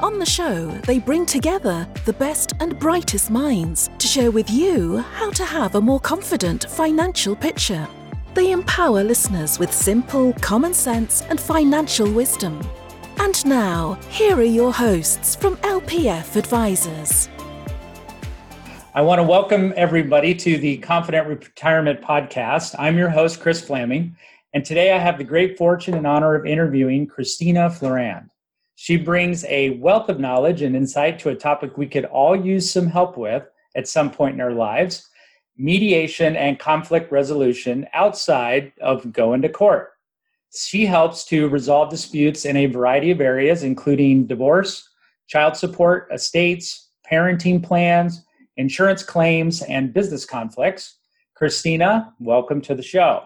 On the show, they bring together the best and brightest minds to share with you how to have a more confident financial picture. They empower listeners with simple, common sense and financial wisdom. And now, here are your hosts from LPF Advisors. I want to welcome everybody to the Confident Retirement Podcast. I'm your host, Chris Fleming, and today I have the great fortune and honor of interviewing Christina Florand. She brings a wealth of knowledge and insight to a topic we could all use some help with at some point in our lives: mediation and conflict resolution outside of going to court. She helps to resolve disputes in a variety of areas, including divorce, child support, estates, parenting plans, insurance claims, and business conflicts. Christina, welcome to the show.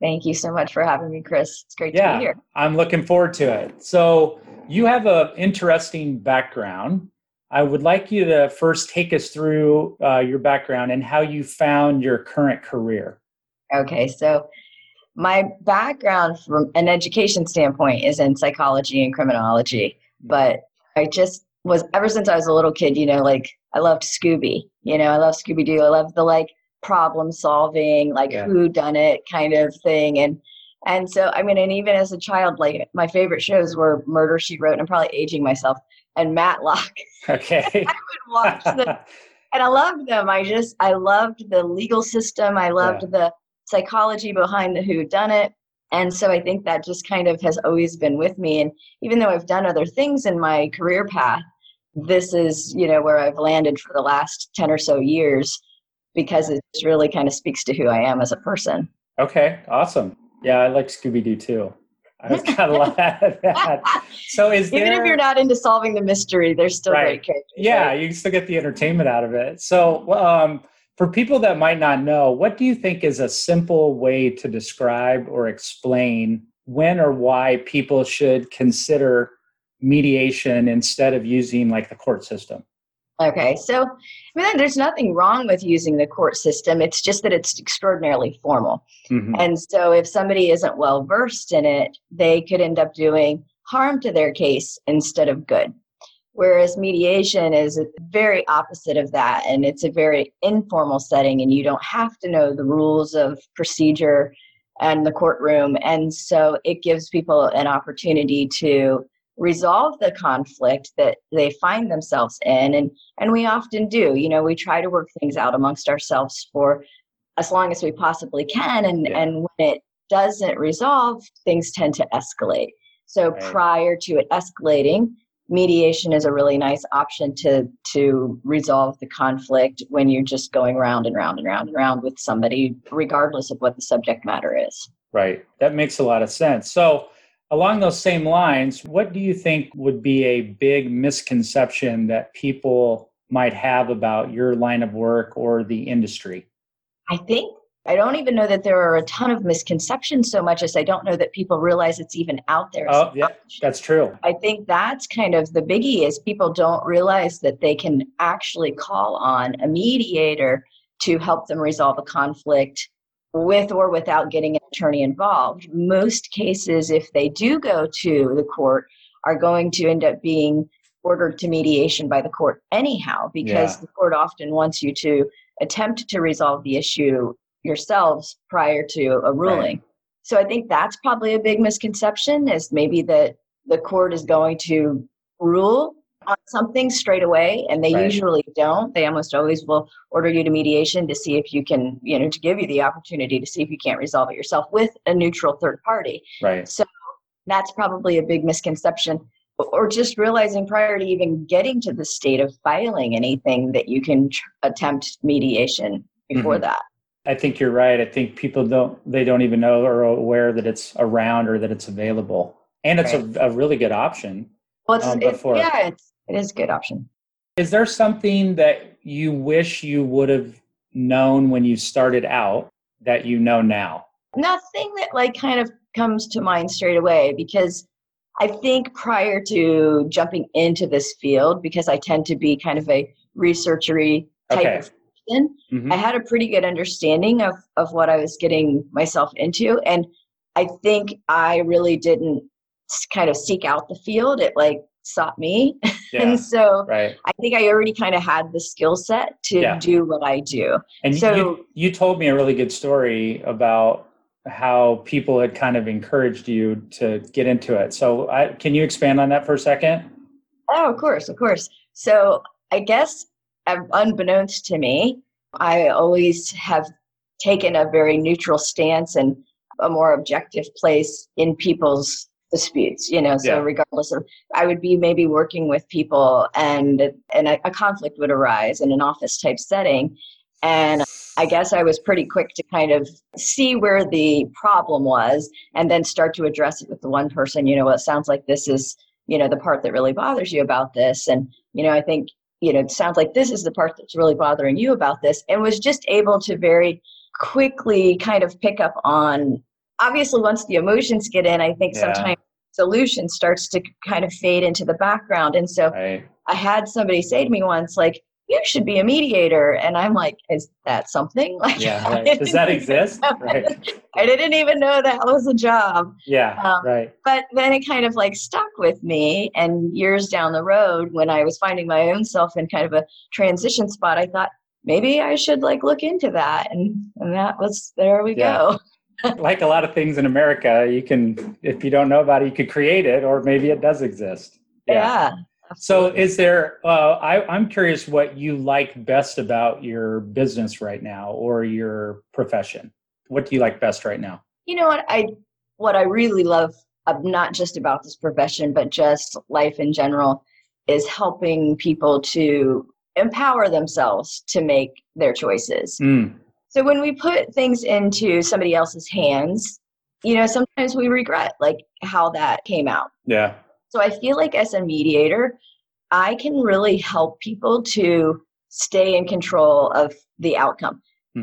Thank you so much for having me, Chris. It's great to be here. I'm looking forward to it. So you have an interesting background. I would like you to first take us through your background and how you found your current career. Okay, so my background from an education standpoint is in psychology and criminology, but I just was, ever since I was a little kid, I loved Scooby, I loved Scooby-Doo. I loved the problem solving, whodunit kind of thing. And so, and even as a child, my favorite shows were Murder, She Wrote, and I'm probably aging myself, and Matlock. Okay. I would watch them, and I loved them. I loved the legal system. I loved the psychology behind the whodunit. And so I think that just kind of has always been with me. And even though I've done other things in my career path, this is, where I've landed for the last 10 or so years, because it really kind of speaks to who I am as a person. Okay, awesome. Yeah, I like Scooby-Doo too. I've got a lot of that. So even if you're not into solving the mystery, there's still great characters. Yeah, right? You still get the entertainment out of it. So for people that might not know, what do you think is a simple way to describe or explain when or why people should consider mediation instead of using the court system? Okay, so there's nothing wrong with using the court system. It's just that it's extraordinarily formal. Mm-hmm. And so if somebody isn't well versed in it, they could end up doing harm to their case instead of good. Whereas mediation is very opposite of that. And it's a very informal setting, and you don't have to know the rules of procedure and the courtroom. And so it gives people an opportunity to resolve the conflict that they find themselves in. And we often do, we try to work things out amongst ourselves for as long as we possibly can. And when it doesn't resolve, things tend to escalate. So prior to it escalating, mediation is a really nice option to resolve the conflict when you're just going round and round and round and round with somebody, regardless of what the subject matter is. Right. That makes a lot of sense. So along those same lines, what do you think would be a big misconception that people might have about your line of work or the industry? I don't even know that there are a ton of misconceptions so much as I don't know that people realize it's even out there. Oh, yeah, that's true. I think that's kind of the biggie, is people don't realize that they can actually call on a mediator to help them resolve a conflict with or without getting an attorney involved. Most cases, if they do go to the court, are going to end up being ordered to mediation by the court anyhow, because the court often wants you to attempt to resolve the issue yourselves prior to a ruling. Right. So I think that's probably a big misconception, is maybe that the court is going to rule on something straight away, and they usually don't. They almost always will order you to mediation to see if you can, to give you the opportunity to see if you can't resolve it yourself with a neutral third party. Right. So that's probably a big misconception, or just realizing prior to even getting to the state of filing anything that you can attempt mediation before that. I think you're right. I think people don't even know or are aware that it's around or that it's available, and it's a really good option. Well, it is a good option. Is there something that you wish you would have known when you started out that you know now? Nothing that like kind of comes to mind straight away, because I think prior to jumping into this field, because I tend to be kind of a researchery type of person, I had a pretty good understanding of what I was getting myself into. And I think I really didn't kind of seek out the field. It like sought me. Yeah, and so I think I already kind of had the skill set to do what I do. And so you told me a really good story about how people had kind of encouraged you to get into it. So can you expand on that for a second? Oh, of course. So I guess unbeknownst to me, I always have taken a very neutral stance and a more objective place in people's disputes, you know, so regardless of, I would be maybe working with people and a conflict would arise in an office type setting. And I guess I was pretty quick to kind of see where the problem was and then start to address it with the one person, you know, well, it sounds like this is, you know, the part that really bothers you about this. And, you know, I think, you know, it sounds like this is the part that's really bothering you about this, and was just able to very quickly kind of pick up on, obviously once the emotions get in, I think sometimes solution starts to kind of fade into the background. And so I had somebody say to me once, like, you should be a mediator. And I'm like, is that something? Like, does that exist? I didn't even know that was a job. But then it kind of like stuck with me. And years down the road, when I was finding my own self in kind of a transition spot, I thought maybe I should like look into that. And that was, there we go. Like a lot of things in America, you can, if you don't know about it, you could create it, or maybe it does exist. So is there, I'm curious what you like best about your business right now or your profession. What do you like best right now? You know what, I really love, not just about this profession, but just life in general, is helping people to empower themselves to make their choices. So when we put things into somebody else's hands, you know, sometimes we regret like how that came out. Yeah. So I feel like as a mediator, I can really help people to stay in control of the outcome.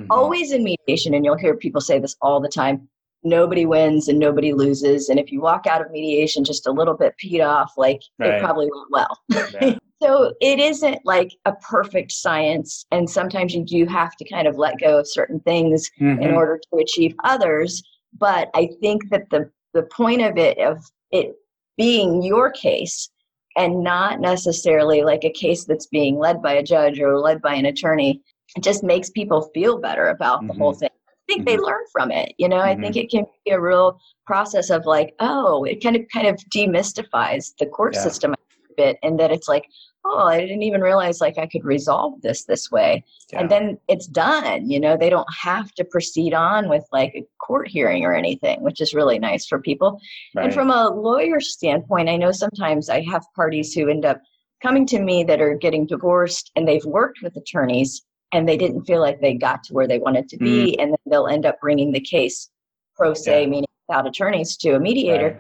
Always in mediation, and you'll hear people say this all the time, nobody wins and nobody loses. And if you walk out of mediation just a little bit peed off, like it probably went well. So it isn't like a perfect science. And sometimes you do have to kind of let go of certain things in order to achieve others. But I think that the point of it being your case and not necessarily like a case that's being led by a judge or led by an attorney, it just makes people feel better about the whole thing. I think they learn from it. You know, I think it can be a real process of like, oh, it kind of demystifies the court system a bit, and that it's like, oh, I didn't even realize like I could resolve this way. And then it's done, you know, they don't have to proceed on with like a court hearing or anything, which is really nice for people. And from a lawyer standpoint, I know sometimes I have parties who end up coming to me that are getting divorced and they've worked with attorneys and they didn't feel like they got to where they wanted to be. And then they'll end up bringing the case pro se, meaning without attorneys, to a mediator.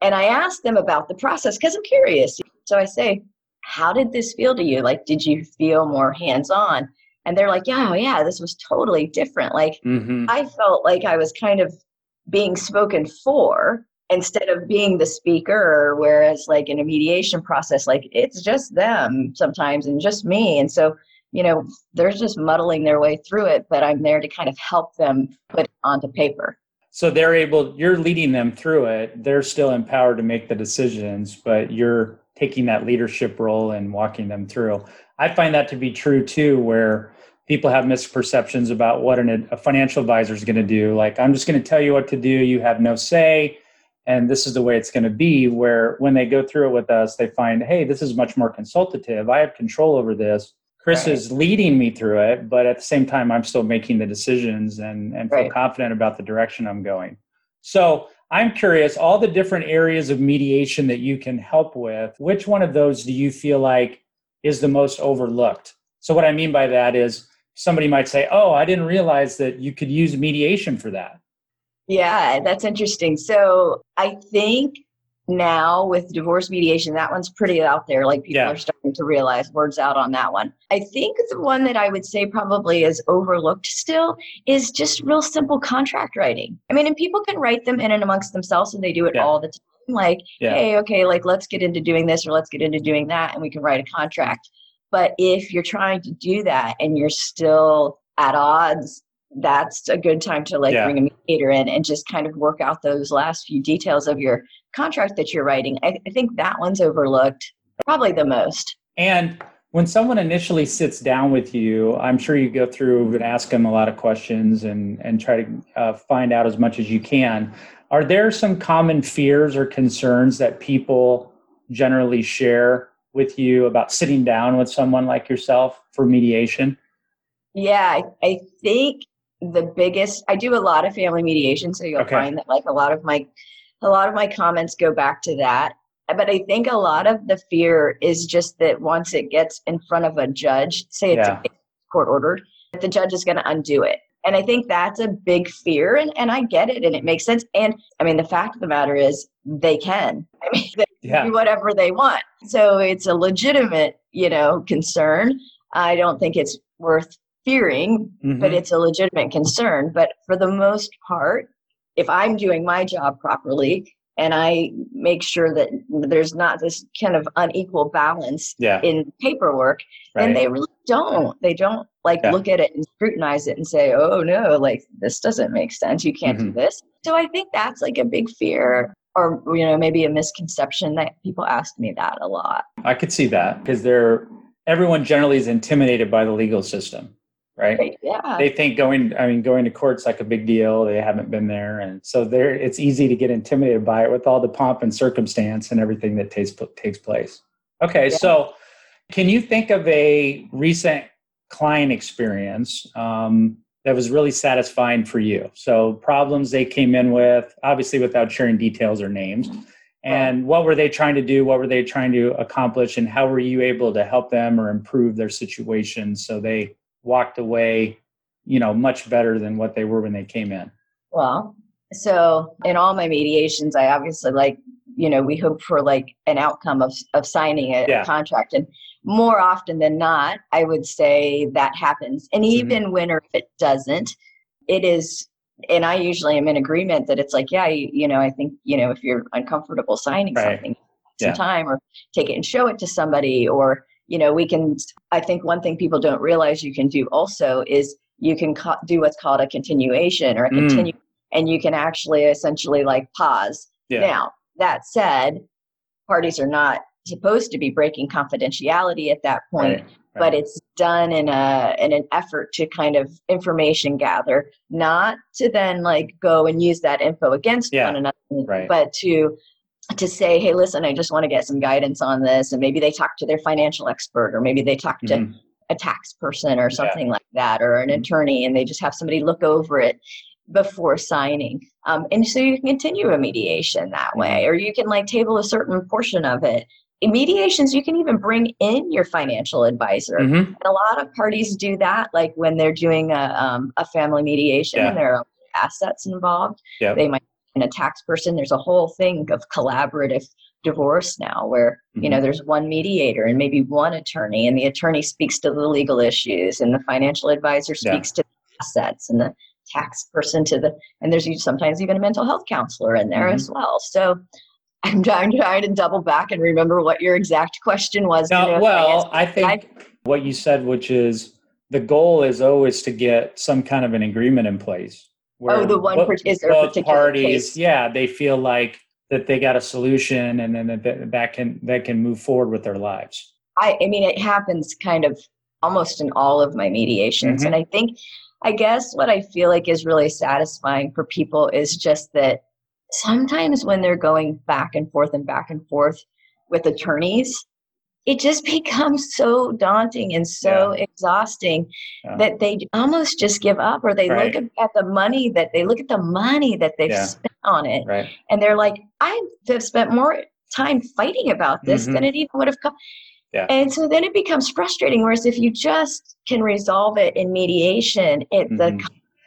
And I ask them about the process because I'm curious. So I say, how did this feel to you? Like, did you feel more hands-on? And they're like, yeah, this was totally different. Like, I felt like I was kind of being spoken for instead of being the speaker, whereas like in a mediation process, like it's just them sometimes and just me. And so, you know, they're just muddling their way through it, but I'm there to kind of help them put it onto paper. So you're leading them through it. They're still empowered to make the decisions, but you're taking that leadership role and walking them through. I find that to be true too, where people have misperceptions about what a financial advisor is going to do. Like, I'm just going to tell you what to do. You have no say. And this is the way it's going to be, where when they go through it with us, they find, hey, this is much more consultative. I have control over this. Chris is leading me through it, but at the same time, I'm still making the decisions and feel confident about the direction I'm going. So I'm curious, all the different areas of mediation that you can help with, which one of those do you feel like is the most overlooked? So what I mean by that is somebody might say, oh, I didn't realize that you could use mediation for that. Yeah, that's interesting. So I think now with divorce mediation, that one's pretty out there. Like people are starting to realize word's out on that one. I think the one that I would say probably is overlooked still is just real simple contract writing. I mean, and people can write them in and amongst themselves, and they do it all the time. Like, hey, okay, like let's get into doing this or let's get into doing that, and we can write a contract. But if you're trying to do that and you're still at odds, that's a good time to like bring a mediator in and just kind of work out those last few details of your contract that you're writing. I think that one's overlooked probably the most. And when someone initially sits down with you, I'm sure you go through and ask them a lot of questions and try to find out as much as you can. Are there some common fears or concerns that people generally share with you about sitting down with someone like yourself for mediation? Yeah, I think the biggest, I do a lot of family mediation, so you'll find that like a lot of my comments go back to that. But I think a lot of the fear is just that once it gets in front of a judge, say it's court ordered, that the judge is going to undo it. And I think that's a big fear, and I get it, and it makes sense. And I mean, the fact of the matter is they can. I mean, they do whatever they want. So it's a legitimate, concern. I don't think it's worth fearing, but it's a legitimate concern. But for the most part, if I'm doing my job properly, and I make sure that there's not this kind of unequal balance in paperwork. And they really don't. They don't look at it and scrutinize it and say, oh, no, like this doesn't make sense. You can't do this. So I think that's like a big fear or, maybe a misconception that people ask me that a lot. I could see that because everyone generally is intimidated by the legal system. Right? Yeah. They think going to court's like a big deal. They haven't been there. And so it's easy to get intimidated by it with all the pomp and circumstance and everything that takes place. Okay. Yeah. So can you think of a recent client experience that was really satisfying for you? So problems they came in with, obviously without sharing details or names. And what were they trying to do? What were they trying to accomplish? And how were you able to help them or improve their situation so they walked away, much better than what they were when they came in? Well, so in all my mediations, I obviously we hope for like an outcome of signing a contract. And more often than not, I would say that happens. And even when or if it doesn't, it is, and I usually am in agreement that it's like, I think, if you're uncomfortable signing something, some time or take it and show it to somebody or, I think one thing people don't realize you can do also is you can do what's called a continuation or a continue, and you can actually essentially pause. Yeah. Now, that said, parties are not supposed to be breaking confidentiality at that point, but it's done in an effort to kind of information gather, not to then go and use that info against one another, but to say, hey, listen, I just want to get some guidance on this. And maybe they talk to their financial expert, or maybe they talk to a tax person or something like that, or an attorney, and they just have somebody look over it before signing. And so you can continue a mediation that way, or you can table a certain portion of it. In mediations, you can even bring in your financial advisor. And a lot of parties do that, when they're doing a family mediation and there are assets involved, they might a tax person. There's a whole thing of collaborative divorce now where, there's one mediator and maybe one attorney, and the attorney speaks to the legal issues and the financial advisor speaks to the assets and the tax person and there's sometimes even a mental health counselor in there as well. So I'm trying to double back and remember what your exact question was. Now, I think what you said, which is the goal is always to get some kind of an agreement in place. Both parties, they feel like that they got a solution, and then that can move forward with their lives. I mean, it happens kind of almost in all of my mediations, and I guess what I feel like is really satisfying for people is just that sometimes when they're going back and forth with attorneys, it just becomes so daunting and so exhausting that they almost just give up, or they look at the money that they've spent on it. Right. And they're like, I have spent more time fighting about this than it even would have come. Yeah. And so then it becomes frustrating. Whereas if you just can resolve it in mediation, the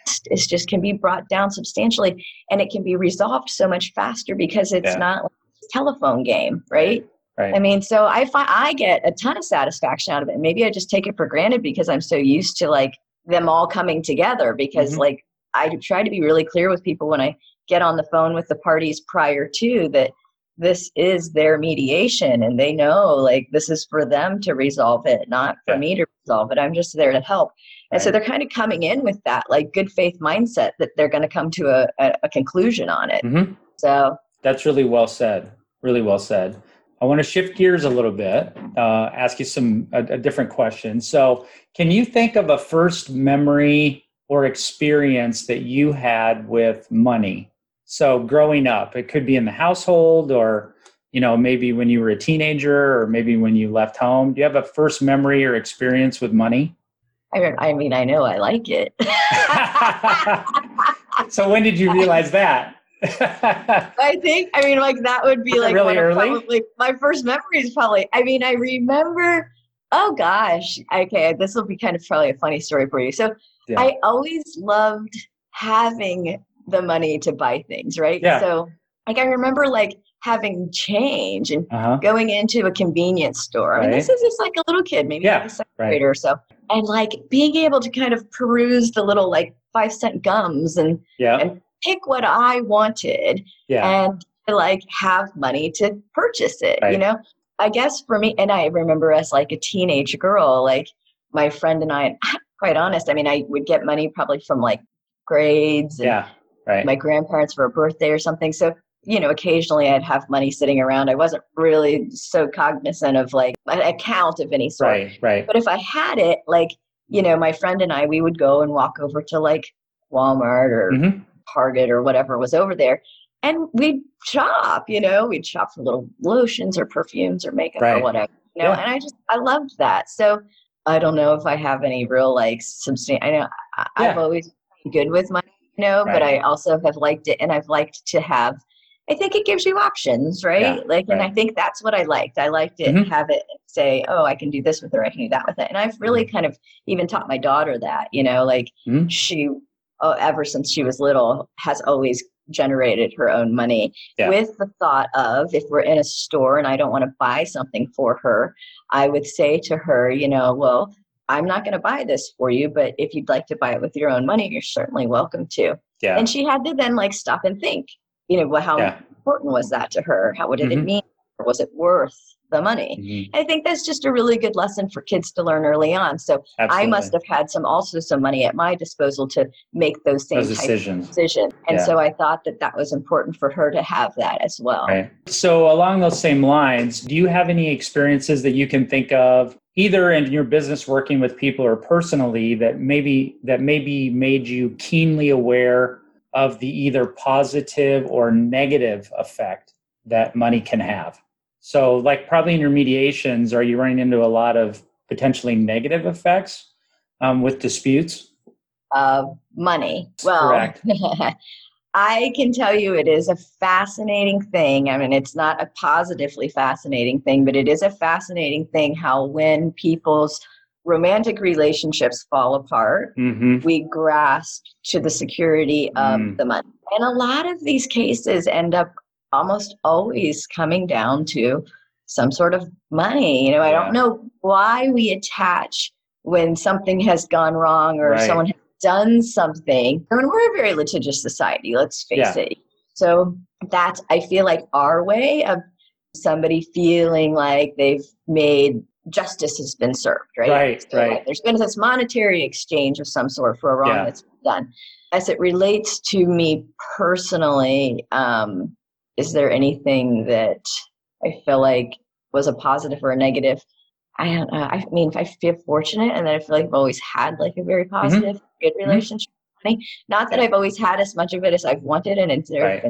cost is just can be brought down substantially, and it can be resolved so much faster because it's not telephone game, right? Right. I mean, so I get a ton of satisfaction out of it. Maybe I just take it for granted because I'm so used to like them all coming together, because like I try to be really clear with people when I get on the phone with the parties prior to that this is their mediation and they know like this is for them to resolve it, not for me to resolve it. I'm just there to help. And so they're kind of coming in with that like good faith mindset that they're going to come to a conclusion on it. So that's really well said. Really well said. I want to shift gears a little bit, ask you a different question. So can you think of a first memory or experience that you had with money? So growing up, it could be in the household or, you know, maybe when you were a teenager or maybe when you left home. Do you have a first memory or experience with money? I mean, I know I like it. So when did you realize that? I think, I mean, like that would be like really early? Probably my first memory is probably, I mean, I remember, oh gosh, okay, this will be kind of probably a funny story for you. So I always loved having the money to buy things, right? So like I remember like having change and going into a convenience store. I mean, this is just like a little kid, maybe like a second grader or so. And like being able to kind of peruse the little like 5-cent gums and pick what I wanted and like have money to purchase it, you know? I guess for me, and I remember as like a teenage girl, like my friend and I, quite honest, I mean, I would get money probably from like grades and my grandparents for a birthday or something. So, you know, occasionally I'd have money sitting around. I wasn't really so cognizant of like an account of any sort. But if I had it, like, you know, my friend and I, we would go and walk over to like Walmart or Target or whatever was over there. And we'd shop, you know, we'd shop for little lotions or perfumes or makeup or whatever, you know, and I loved that. So I don't know if I have any real like substantial, I know I've always been good with money, you know, but I also have liked it, and I've liked to have, I think it gives you options, right? And I think that's what I liked. I liked it and have it say, oh, I can do this with it, or I can do that with it. And I've really kind of even taught my daughter that, you know, like she, ever since she was little, has always generated her own money with the thought of, if we're in a store and I don't want to buy something for her, I would say to her, you know, well, I'm not going to buy this for you, but if you'd like to buy it with your own money, you're certainly welcome to. And she had to then like stop and think, you know, well, how important was that to her? How, what did it mean? Or was it worth the money? I think that's just a really good lesson for kids to learn early on. So I must have had some money at my disposal to make those same decisions. And so I thought that that was important for her to have that as well. So along those same lines, do you have any experiences that you can think of, either in your business working with people or personally, that maybe made you keenly aware of the either positive or negative effect that money can have? So like probably in your mediations, are you running into a lot of potentially negative effects with disputes? Money. Well, I can tell you it is a fascinating thing. I mean, it's not a positively fascinating thing, but it is a fascinating thing how when people's romantic relationships fall apart, we grasp to the security of the money. And a lot of these cases end up almost always coming down to some sort of money. You know, I don't know why we attach when something has gone wrong or someone has done something. I mean, we're a very litigious society, let's face it. So that's, I feel like, our way of somebody feeling like they've made justice has been served, right? So like there's been this monetary exchange of some sort for a wrong that's been done. As it relates to me personally, is there anything that I feel like was a positive or a negative? I don't know. I mean, I feel fortunate, and then I feel like I've always had like a very positive, good relationship with money. Not that I've always had as much of it as I've wanted, and it's there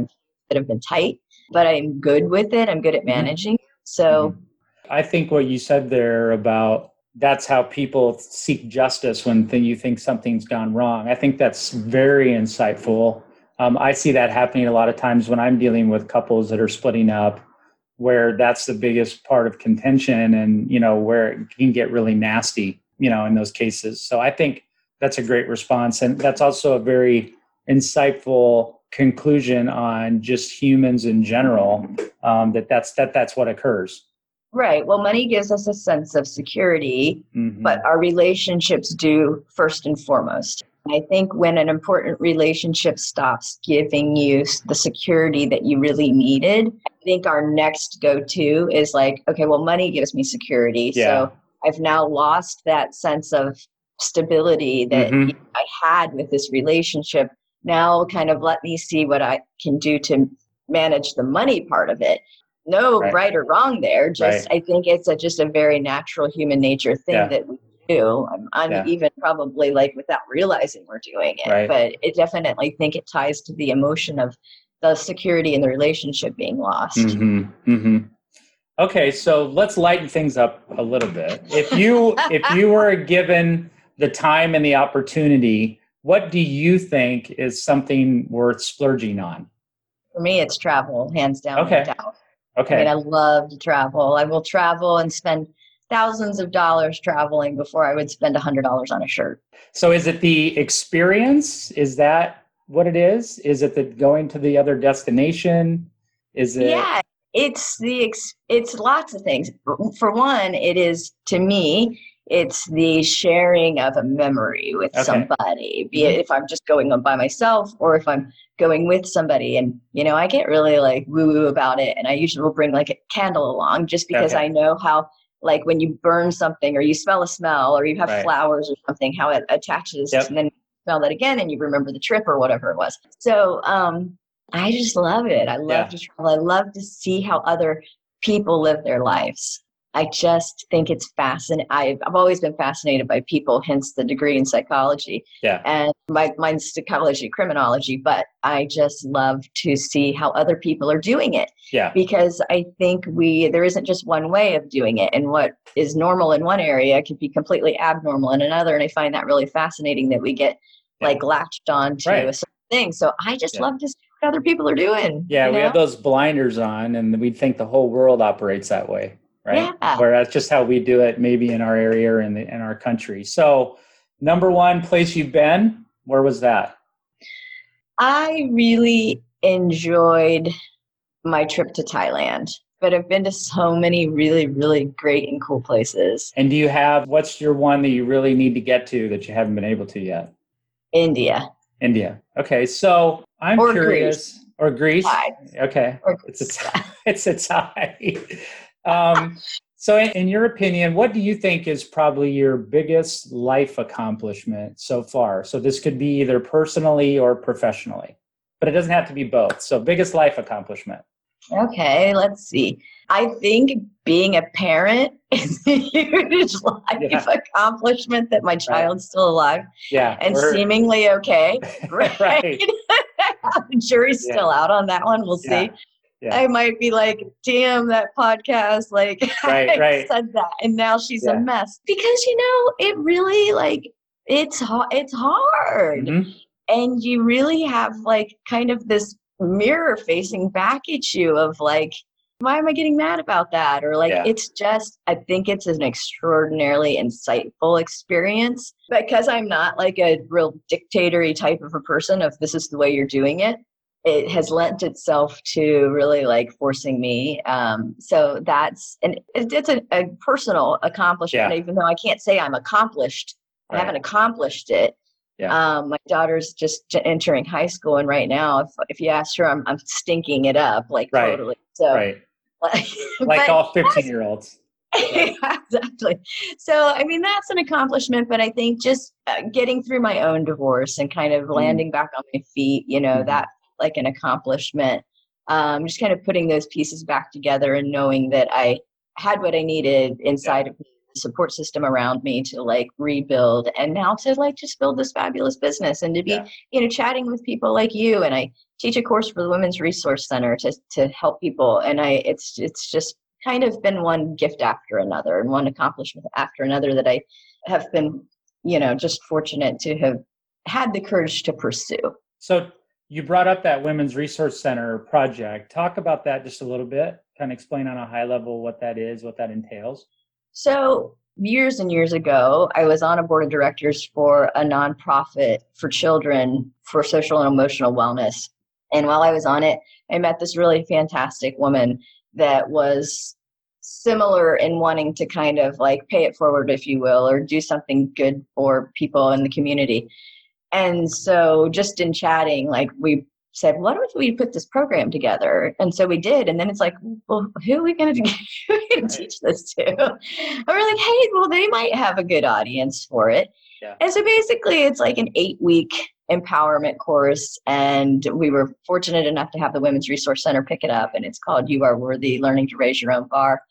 that have been tight, but I'm good with it. I'm good at managing. So I think what you said there about that's how people seek justice when you think something's gone wrong. I think that's very insightful. I see that happening a lot of times when I'm dealing with couples that are splitting up, where that's the biggest part of contention and, you know, where it can get really nasty, you know, in those cases. So I think that's a great response. And that's also a very insightful conclusion on just humans in general, that's what occurs. Right. Well, money gives us a sense of security, mm-hmm. but our relationships do first and foremost. I think when an important relationship stops giving you the security that you really needed, I think our next go-to is like, okay, well, money gives me security. Yeah. So I've now lost that sense of stability that mm-hmm. I had with this relationship. Now kind of let me see what I can do to manage the money part of it. No right or wrong there. Just right. I think it's just a very natural human nature thing that we do. I'm even probably like without realizing we're doing it, but it definitely think it ties to the emotion of the security in the relationship being lost. Mm-hmm. Mm-hmm. Okay. So let's lighten things up a little bit. If you were given the time and the opportunity, what do you think is something worth splurging on? For me, it's travel, hands down. Okay. Okay. I mean, I love to travel. I will travel and spend thousands of dollars traveling before I would spend $100 on a shirt. So is it the experience? Is that what it is? Is it the going to the other destination? Is it? Yeah, it's lots of things. For one, it is, to me, it's the sharing of a memory with somebody, be it if I'm just going on by myself or if I'm going with somebody. And, you know, I get really like woo-woo about it. And I usually will bring like a candle along just because I know how, like when you burn something or you smell a smell or you have flowers or something, how it attaches and then you smell that again and you remember the trip or whatever it was. So I just love it. I love to travel. I love to see how other people live their lives. I just think it's fascinating. I've always been fascinated by people, hence the degree in psychology. Yeah. And mine's psychology, criminology, but I just love to see how other people are doing it. Yeah. Because I think there isn't just one way of doing it. And what is normal in one area could be completely abnormal in another. And I find that really fascinating that we get like latched on to a certain thing. So I just love to see what other people are doing. Yeah, we have those blinders on and we think the whole world operates that way. Right. Yeah. Where that's just how we do it, maybe in our area or in our country. So, number one place you've been, where was that? I really enjoyed my trip to Thailand, but I've been to so many really, really great and cool places. And what's your one that you really need to get to that you haven't been able to yet? India. Okay. So, I'm curious. Greece. Or Greece. Thai. Okay. Or Greece. It's a tie. So in your opinion, what do you think is probably your biggest life accomplishment so far? So this could be either personally or professionally, but it doesn't have to be both. So biggest life accomplishment. Okay. Let's see. I think being a parent is a huge life accomplishment that my child's still alive and seemingly okay. Right. The jury's still out on that one. We'll see. Yeah. Yeah. I might be like, damn, that podcast, like I said that and now she's a mess. Because, you know, it really like, it's hard. Mm-hmm. And you really have like kind of this mirror facing back at you of like, why am I getting mad about that? Or like, it's just, I think it's an extraordinarily insightful experience because I'm not like a real dictator-y type of a person of this is the way you're doing it. It has lent itself to really like forcing me. So that's, and it's a personal accomplishment, even though I can't say I'm accomplished. I haven't accomplished it. Yeah. My daughter's just entering high school. And right now, if you ask her, I'm stinking it up, like totally. So, like all 15-year-olds. Exactly. So, I mean, that's an accomplishment, but I think just getting through my own divorce and kind of landing back on my feet, you know, that like an accomplishment, just kind of putting those pieces back together and knowing that I had what I needed inside of me, the support system around me to like rebuild and now to like just build this fabulous business and to be, you know, chatting with people like you. And I teach a course for the Women's Resource Center to help people. And it's just kind of been one gift after another and one accomplishment after another that I have been, you know, just fortunate to have had the courage to pursue. So you brought up that Women's Resource Center project. Talk about that just a little bit. Kind of explain on a high level what that is, what that entails. So years and years ago, I was on a board of directors for a nonprofit for children for social and emotional wellness. And while I was on it, I met this really fantastic woman that was similar in wanting to kind of like pay it forward, if you will, or do something good for people in the community. And so just in chatting, like we said, why don't we put this program together? And so we did. And then it's like, well, who are we going to teach this to? And we're like, hey, well, they might have a good audience for it. Yeah. And so basically it's like an 8-week empowerment course. And we were fortunate enough to have the Women's Resource Center pick it up. And it's called You Are Worthy, Learning to Raise Your Own Bar.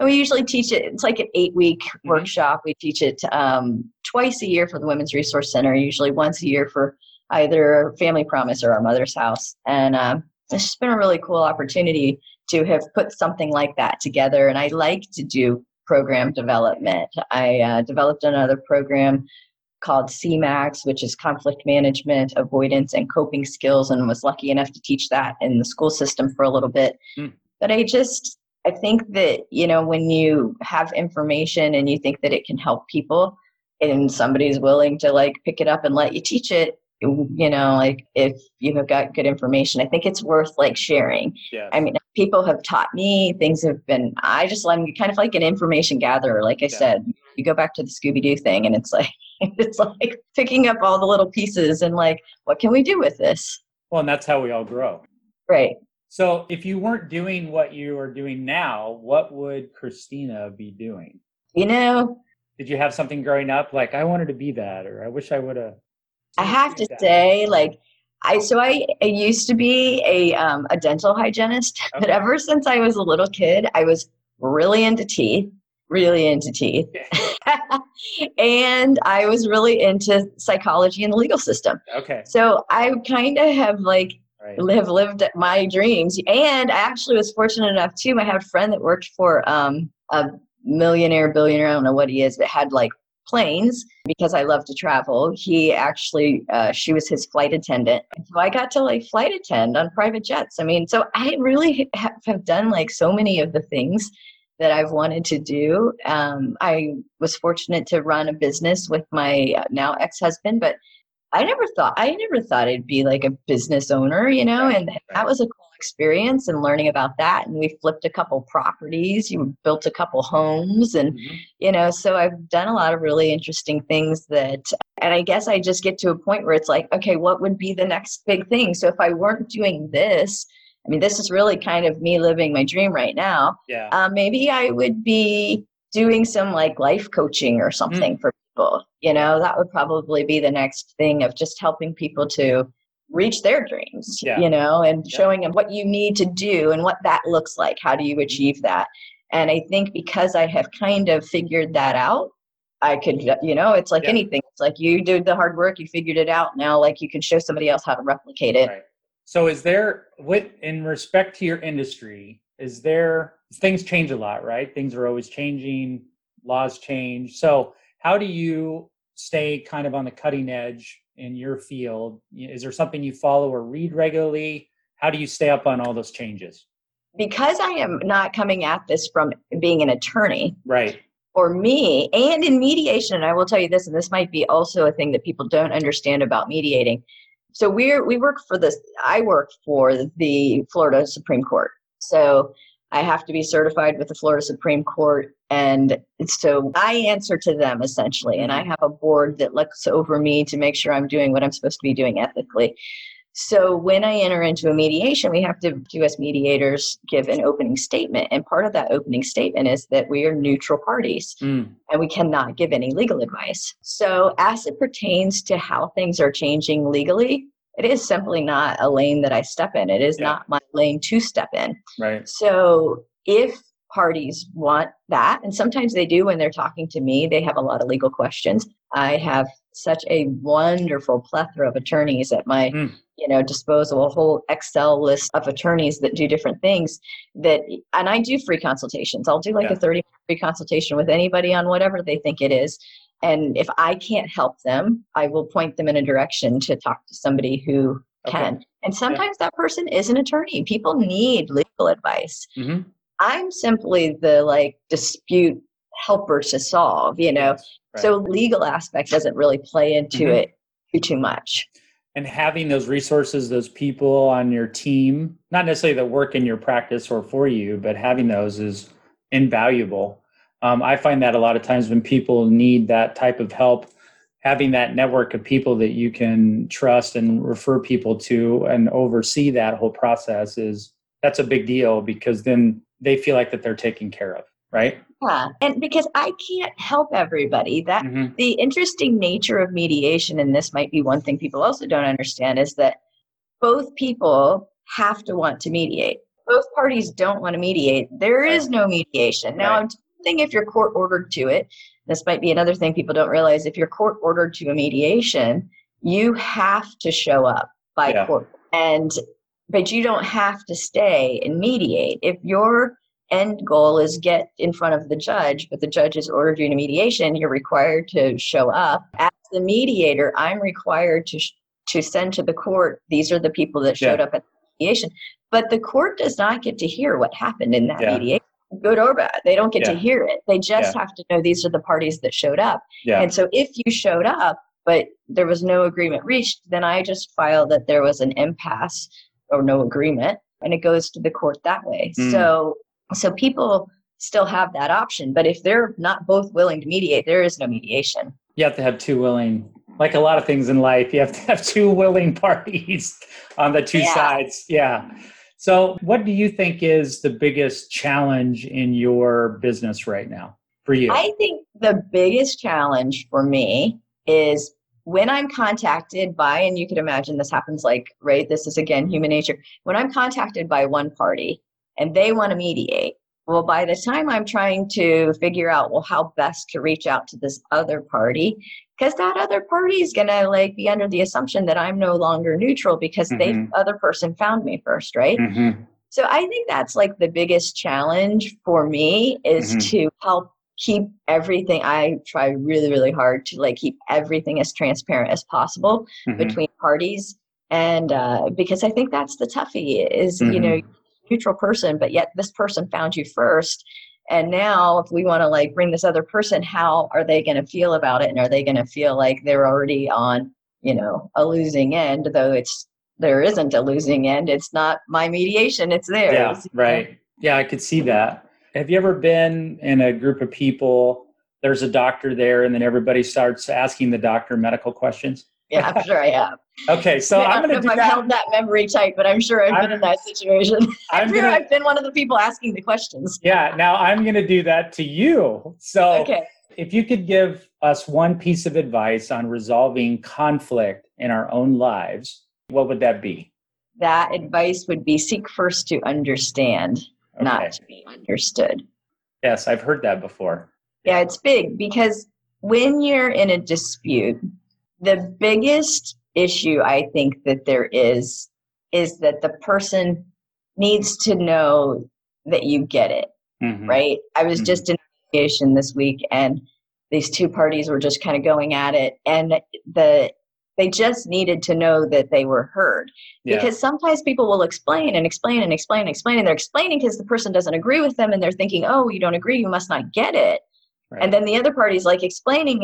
And we usually teach it. It's like an 8-week workshop. We teach it twice a year for the Women's Resource Center, usually once a year for either Family Promise or our Mother's House. And it's just been a really cool opportunity to have put something like that together. And I like to do program development. I developed another program called CMAX, which is Conflict Management, Avoidance, and Coping Skills, and was lucky enough to teach that in the school system for a little bit. But I think that, you know, when you have information and you think that it can help people and somebody's willing to like pick it up and let you teach it, you know, like if you have got good information, I think it's worth like sharing. Yeah. I mean, people have taught me, things have been, I'm kind of like an information gatherer. Like I said, you go back to the Scooby-Doo thing and it's like picking up all the little pieces and like, what can we do with this? Well, and that's how we all grow. Right. So if you weren't doing what you are doing now, what would Christina be doing? You know, did you have something growing up? Like, I wanted to be that, or I wish I would have. I have to say, like, I used to be a dental hygienist, but ever since I was a little kid, I was really into teeth. And I was really into psychology and the legal system. Okay. So I kind of have like have lived my dreams. And I actually was fortunate enough too. I had a friend that worked for a billionaire, I don't know what he is, but had like planes, because I love to travel. He actually, she was his flight attendant. So I got to like flight attend on private jets. I mean, so I really have done like so many of the things that I've wanted to do. I was fortunate to run a business with my now ex-husband, but I never thought I'd be like a business owner, you know, and that was a cool experience and learning about that. And we flipped a couple properties, you built a couple homes and, you know, so I've done a lot of really interesting things that, and I guess I just get to a point where it's like, okay, what would be the next big thing? So if I weren't doing this, I mean, this is really kind of me living my dream right now. Yeah. Maybe I would be doing some like life coaching or something for people. You know, that would probably be the next thing, of just helping people to reach their dreams, you know, and showing them what you need to do and what that looks like. How do you achieve that? And I think because I have kind of figured that out, I could, you know, it's like anything. It's like you did the hard work, you figured it out. Now, like, you can show somebody else how to replicate it. Right. So is there, in respect to your industry, is there, things change a lot, right? Things are always changing, laws change. So how do you stay kind of on the cutting edge in your field? Is there something you follow or read regularly? How do you stay up on all those changes? Because I am not coming at this from being an attorney. Right. For me, and in mediation, and I will tell you this, and this might be also a thing that people don't understand about mediating. So I work for the Florida Supreme Court. So I have to be certified with the Florida Supreme Court. And so I answer to them essentially. And I have a board that looks over me to make sure I'm doing what I'm supposed to be doing ethically. So when I enter into a mediation, we have to, as mediators, give an opening statement. And part of that opening statement is that we are neutral parties and we cannot give any legal advice. So as it pertains to how things are changing legally, it is simply not a lane that I step in. It is not my lane to step in. Right. So if parties want that, and sometimes they do when they're talking to me, they have a lot of legal questions. I have such a wonderful plethora of attorneys at my disposal, a whole Excel list of attorneys that do different things. And I do free consultations. I'll do like a 30-minute free consultation with anybody on whatever they think it is. And if I can't help them, I will point them in a direction to talk to somebody who can. And sometimes that person is an attorney. People need legal advice. I'm simply the like dispute helper to solve, you know. Right. So legal aspect doesn't really play into it too much. And having those resources, those people on your team, not necessarily that work in your practice or for you, but having those is invaluable. I find that a lot of times when people need that type of help, having that network of people that you can trust and refer people to and oversee that whole process that's a big deal, because then they feel like that they're taken care of, right? Yeah, and because I can't help everybody. That the interesting nature of mediation, and this might be one thing people also don't understand, is that both people have to want to mediate. Both parties don't want to mediate. There is no mediation. Now, I'm thinking if you're court ordered to it, this might be another thing people don't realize. If you're court ordered to a mediation, you have to show up by court, but you don't have to stay and mediate. If you're end goal is get in front of the judge, but the judge has ordered you to mediation, you're required to show up. As the mediator, I'm required to send to the court, these are the people that showed up at the mediation. But the court does not get to hear what happened in that mediation, good or bad. They don't get to hear it. They just have to know these are the parties that showed up. Yeah. And so if you showed up, but there was no agreement reached, then I just file that there was an impasse or no agreement, and it goes to the court that way. So people still have that option, but if they're not both willing to mediate, there is no mediation. You have to have two willing, like a lot of things in life, you have to have two willing parties on the two sides. Yeah. So what do you think is the biggest challenge in your business right now for you? I think the biggest challenge for me is when I'm contacted by, and you can imagine this happens this is again, human nature. When I'm contacted by one party, and they want to mediate. Well, by the time I'm trying to figure out, how best to reach out to this other party, because that other party is going to be under the assumption that I'm no longer neutral because the other person found me first, right? So I think that's the biggest challenge for me is to help keep everything. I try really, really hard to keep everything as transparent as possible between parties. And because I think that's the toughie is, neutral person, but yet this person found you first. And now if we want to bring this other person, how are they going to feel about it? And are they going to feel like they're already on, a losing end, though there isn't a losing end. It's not my mediation. It's theirs. Yeah, right. Yeah. I could see that. Have you ever been in a group of people, there's a doctor there, and then everybody starts asking the doctor medical questions? Yeah, I'm sure I have. Okay, so I'm going to do that. I've held that memory tight, but I'm sure I've been in that situation. I've been one of the people asking the questions. Yeah, now I'm going to do that to you. So if you could give us one piece of advice on resolving conflict in our own lives, what would that be? That advice would be seek first to understand, not to be understood. Yes, I've heard that before. Yeah, it's big because when you're in a dispute, the biggest issue I think that there is that the person needs to know that you get it, right? I was just in mediation this week, and these two parties were just kind of going at it, and they just needed to know that they were heard. Yeah. Because sometimes people will explain, and they're explaining because the person doesn't agree with them, and they're thinking, oh, you don't agree, you must not get it. Right. And then the other party's explaining,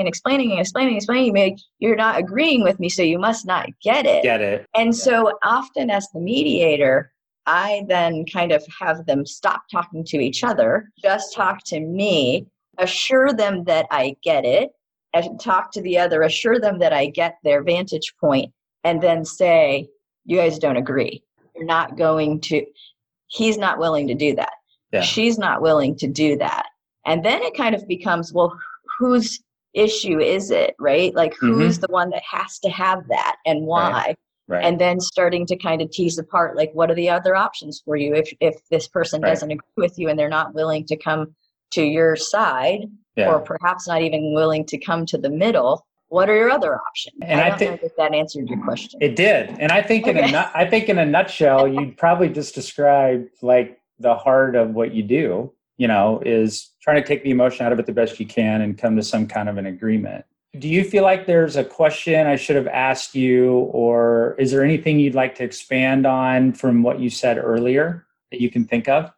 you're not agreeing with me, so you must not get it. And so often as the mediator, I then kind of have them stop talking to each other, just talk to me, assure them that I get it, and talk to the other, assure them that I get their vantage point, and then say, you guys don't agree. You're not going to, he's not willing to do that. Yeah. She's not willing to do that. And then it kind of becomes, whose issue is it, right? Who's the one that has to have that and why? Right. And then starting to kind of tease apart, what are the other options for you if this person doesn't agree with you and they're not willing to come to your side or perhaps not even willing to come to the middle? What are your other options? And I think that answered your question. It did. And I think in a nutshell, you'd probably just describe the heart of what you do. Is trying to take the emotion out of it the best you can and come to some kind of an agreement. Do you feel like there's a question I should have asked you, or is there anything you'd like to expand on from what you said earlier that you can think of?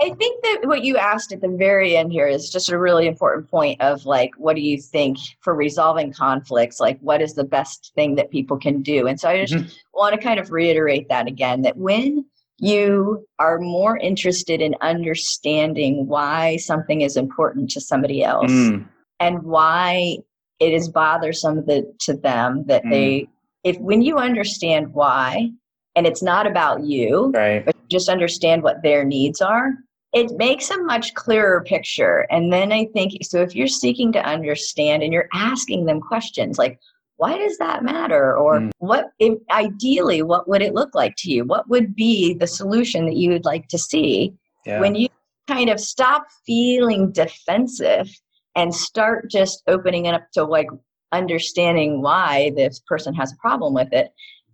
I think that what you asked at the very end here is just a really important point of like, what do you think for resolving conflicts? Like, what is the best thing that people can do? And so I just want to kind of reiterate that again, that when you are more interested in understanding why something is important to somebody else and why it is bothersome to them, that when you understand why, and it's not about you, but just understand what their needs are, it makes a much clearer picture. And then I think, so if you're seeking to understand and you're asking them questions like, why does that matter? Or ideally, what would it look like to you? What would be the solution that you would like to see? Yeah. When you kind of stop feeling defensive and start just opening it up to like understanding why this person has a problem with it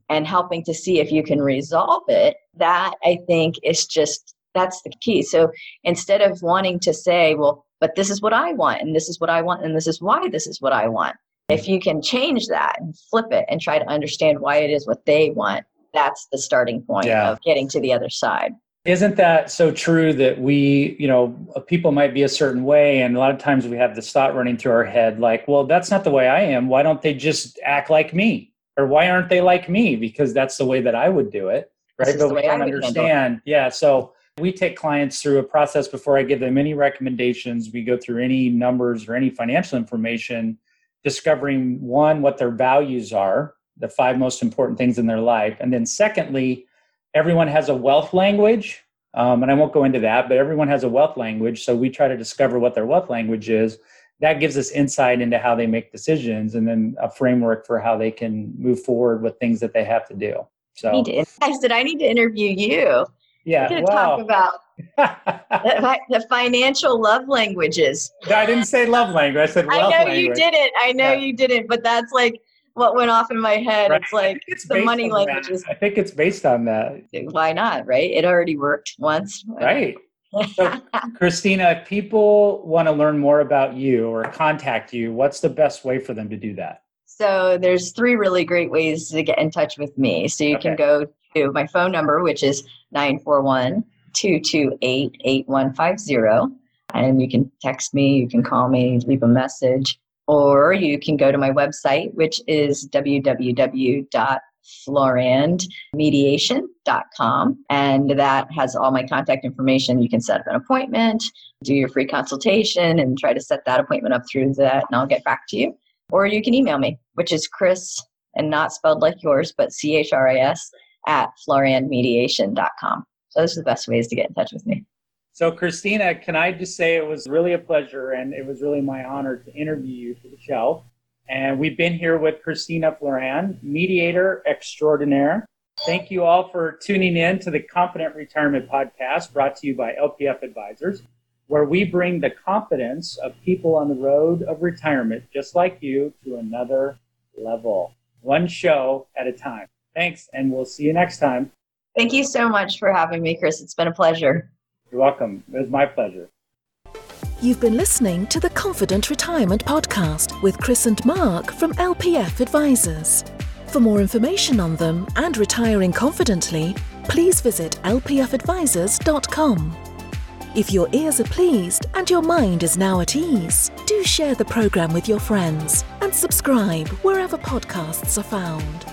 and helping to see if you can resolve it, that I think is just, that's the key. So instead of wanting to say, well, but this is what I want, and this is what I want, and this is why this is what I want. If you can change that and flip it and try to understand why it is what they want, that's the starting point of getting to the other side. Isn't that so true that we, you know, people might be a certain way, and a lot of times we have this thought running through our head like, well, that's not the way I am. Why don't they just act like me? Or why aren't they like me? Because that's the way that I would do it, right? But we don't understand. Yeah, so we take clients through a process before I give them any recommendations. We go through any numbers or any financial information, discovering one, what their values are, the five most important things in their life. And then secondly, everyone has a wealth language, and I won't go into that, but everyone has a wealth language. So we try to discover what their wealth language is. That gives us insight into how they make decisions and then a framework for how they can move forward with things that they have to do. So I need to interview you. Yeah. We're going to talk about the financial love languages. No, I didn't say love language. I said wealth language. I know you didn't, but that's like what went off in my head. Right. It's like it's the money languages. I think it's based on that. Why not, right? It already worked once. Right. So, Christina, if people want to learn more about you or contact you, what's the best way for them to do that? So there's three really great ways to get in touch with me. So you can go to my phone number, which is 941-228-8150. And you can text me, you can call me, leave a message. Or you can go to my website, which is www.florandmediation.com. And that has all my contact information. You can set up an appointment, do your free consultation, and try to set that appointment up through that, and I'll get back to you. Or you can email me, which is Chris, and not spelled like yours, but CHRIS @florandmediation.com. So those are the best ways to get in touch with me. So Christina, can I just say it was really a pleasure, and it was really my honor to interview you for the show. And we've been here with Christina Florand, mediator extraordinaire. Thank you all for tuning in to the Confident Retirement Podcast, brought to you by LPF Advisors, where we bring the confidence of people on the road of retirement, just like you, to another level, one show at a time. Thanks, and we'll see you next time. Thank you so much for having me, Chris. It's been a pleasure. You're welcome. It was my pleasure. You've been listening to the Confident Retirement Podcast with Chris and Mark from LPF Advisors. For more information on them and retiring confidently, please visit lpfadvisors.com. If your ears are pleased and your mind is now at ease, do share the program with your friends and subscribe wherever podcasts are found.